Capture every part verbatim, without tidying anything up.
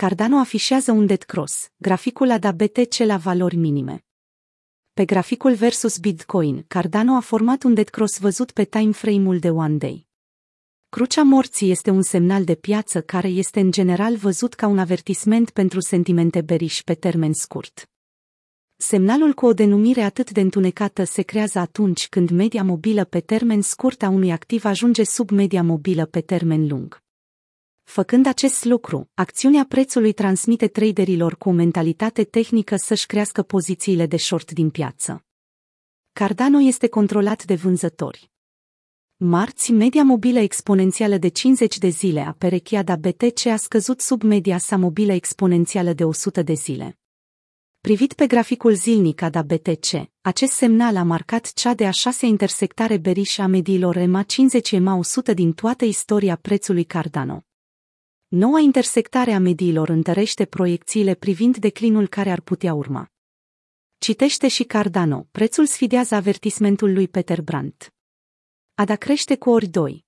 Cardano afișează un Death Cross, graficul A D A B T C la valori minime. Pe graficul versus Bitcoin, Cardano a format un Death Cross văzut pe timeframe-ul de One Day. Crucea morții este un semnal de piață care este în general văzut ca un avertisment pentru sentimente bearish pe termen scurt. Semnalul cu o denumire atât de întunecată se creează atunci când media mobilă pe termen scurt a unui activ ajunge sub media mobilă pe termen lung. Făcând acest lucru, acțiunea prețului transmite traderilor cu o mentalitate tehnică să-și crească pozițiile de short din piață. Cardano este controlat de vânzători. Marți, media mobilă exponențială de cincizeci de zile a perechiada B T C a scăzut sub media sa mobilă exponențială de o sută de zile. Privit pe graficul zilnic A D A B T C, acest semnal a marcat cea de a șasea intersectare bearish a mediilor E M A cincizeci E M A o sută din toată istoria prețului Cardano. Noua intersectare a mediilor întărește proiecțiile privind declinul care ar putea urma. Citește și Cardano, prețul sfidează avertismentul lui Peter Brandt. A D A crește cu ori doi.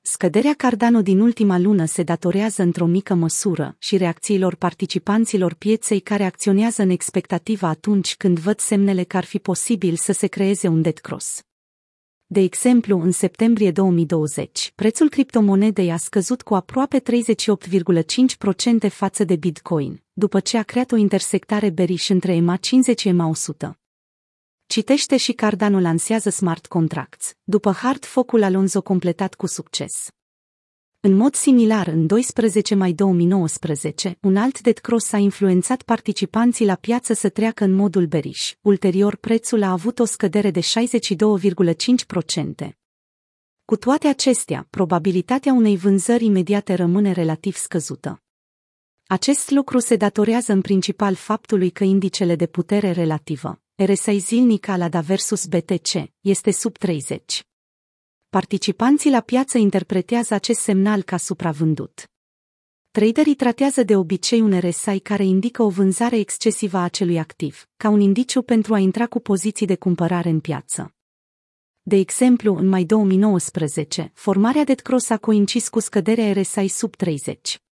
Scăderea Cardano din ultima lună se datorează într-o mică măsură și reacțiilor participanților pieței care acționează în expectativa atunci când văd semnele că ar fi posibil să se creeze un death cross. De exemplu, în septembrie două mii douăzeci, prețul criptomonedei a scăzut cu aproape treizeci și opt virgulă cinci la sută față de Bitcoin, după ce a creat o intersectare bearish între E M A cincizeci și E M A o sută. Citește și Cardano lansează smart contracts, după hard fork-ul Alonzo completat cu succes. În mod similar, în doisprezece mai două mii nouăsprezece, un alt death cross a influențat participanții la piață să treacă în modul bearish. Ulterior, prețul a avut o scădere de șaizeci și doi virgulă cinci la sută. Cu toate acestea, probabilitatea unei vânzări imediate rămâne relativ scăzută. Acest lucru se datorează în principal faptului că indicele de putere relativă, R S I zilnic al A D A versus B T C, este sub treizeci. Participanții la piață interpretează acest semnal ca supravândut. Traderii tratează de obicei un R S I care indică o vânzare excesivă a acelui activ, ca un indiciu pentru a intra cu poziții de cumpărare în piață. De exemplu, în mai două mii nouăsprezece, formarea Death Cross a coincis cu scăderea R S I sub treizeci.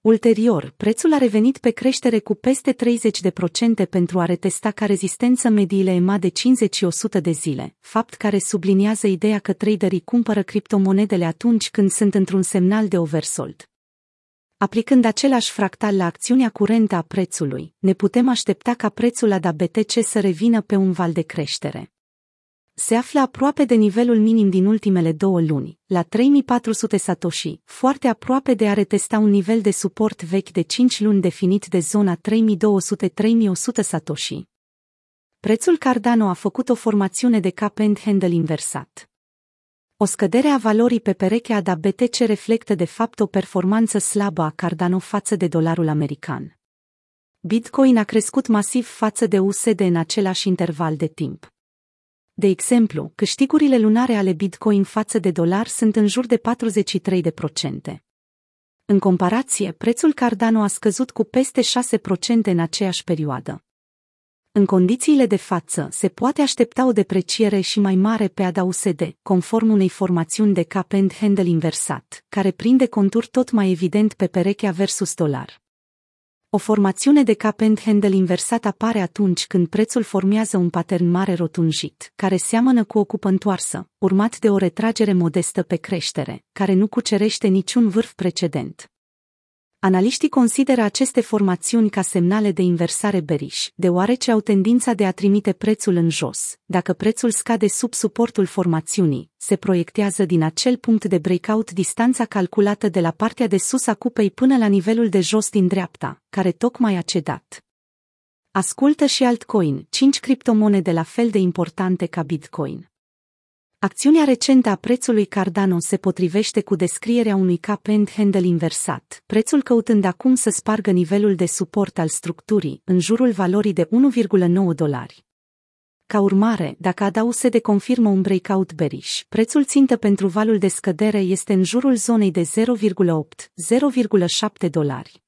Ulterior, prețul a revenit pe creștere cu peste treizeci la sută pentru a retesta ca rezistență mediile E M A de cincizeci și o sută de zile, fapt care subliniază ideea că traderii cumpără criptomonedele atunci când sunt într-un semnal de oversold. Aplicând același fractal la acțiunea curentă a prețului, ne putem aștepta ca prețul A D A B T C să revină pe un val de creștere. Se află aproape de nivelul minim din ultimele două luni, la trei mii patru sute satoshi, foarte aproape de a retesta un nivel de suport vechi de cinci luni definit de zona trei mii două sute - trei mii o sută satoshi. Prețul Cardano a făcut o formațiune de cap and handle inversat. O scădere a valorii pe perechea A D A B T C reflectă de fapt o performanță slabă a Cardano față de dolarul american. Bitcoin a crescut masiv față de U S D în același interval de timp. De exemplu, câștigurile lunare ale Bitcoin față de dolar sunt în jur de patruzeci și trei la sută. În comparație, prețul Cardano a scăzut cu peste șase la sută în aceeași perioadă. În condițiile de față, se poate aștepta o depreciere și mai mare pe A D A U S D, conform unei formațiuni de cap and handle inversat, care prinde contur tot mai evident pe perechea versus dolar. O formațiune de cap and handle inversat apare atunci când prețul formează un patern mare rotunjit, care seamănă cu o cupă întoarsă, urmat de o retragere modestă pe creștere, care nu cucerește niciun vârf precedent. Analiștii consideră aceste formațiuni ca semnale de inversare bearish, deoarece au tendința de a trimite prețul în jos. Dacă prețul scade sub suportul formațiunii, se proiectează din acel punct de breakout distanța calculată de la partea de sus a cupei până la nivelul de jos din dreapta, care tocmai a cedat. Ascultă și altcoin, cinci criptomonede la fel de importante ca Bitcoin. Acțiunea recentă a prețului Cardano se potrivește cu descrierea unui cap and handle inversat, prețul căutând acum să spargă nivelul de suport al structurii, în jurul valorii de unu virgulă nouă dolari. Ca urmare, dacă A D A U S D confirmă un breakout bearish, prețul țintă pentru valul de scădere este în jurul zonei de zero virgulă opt - zero virgulă șapte dolari.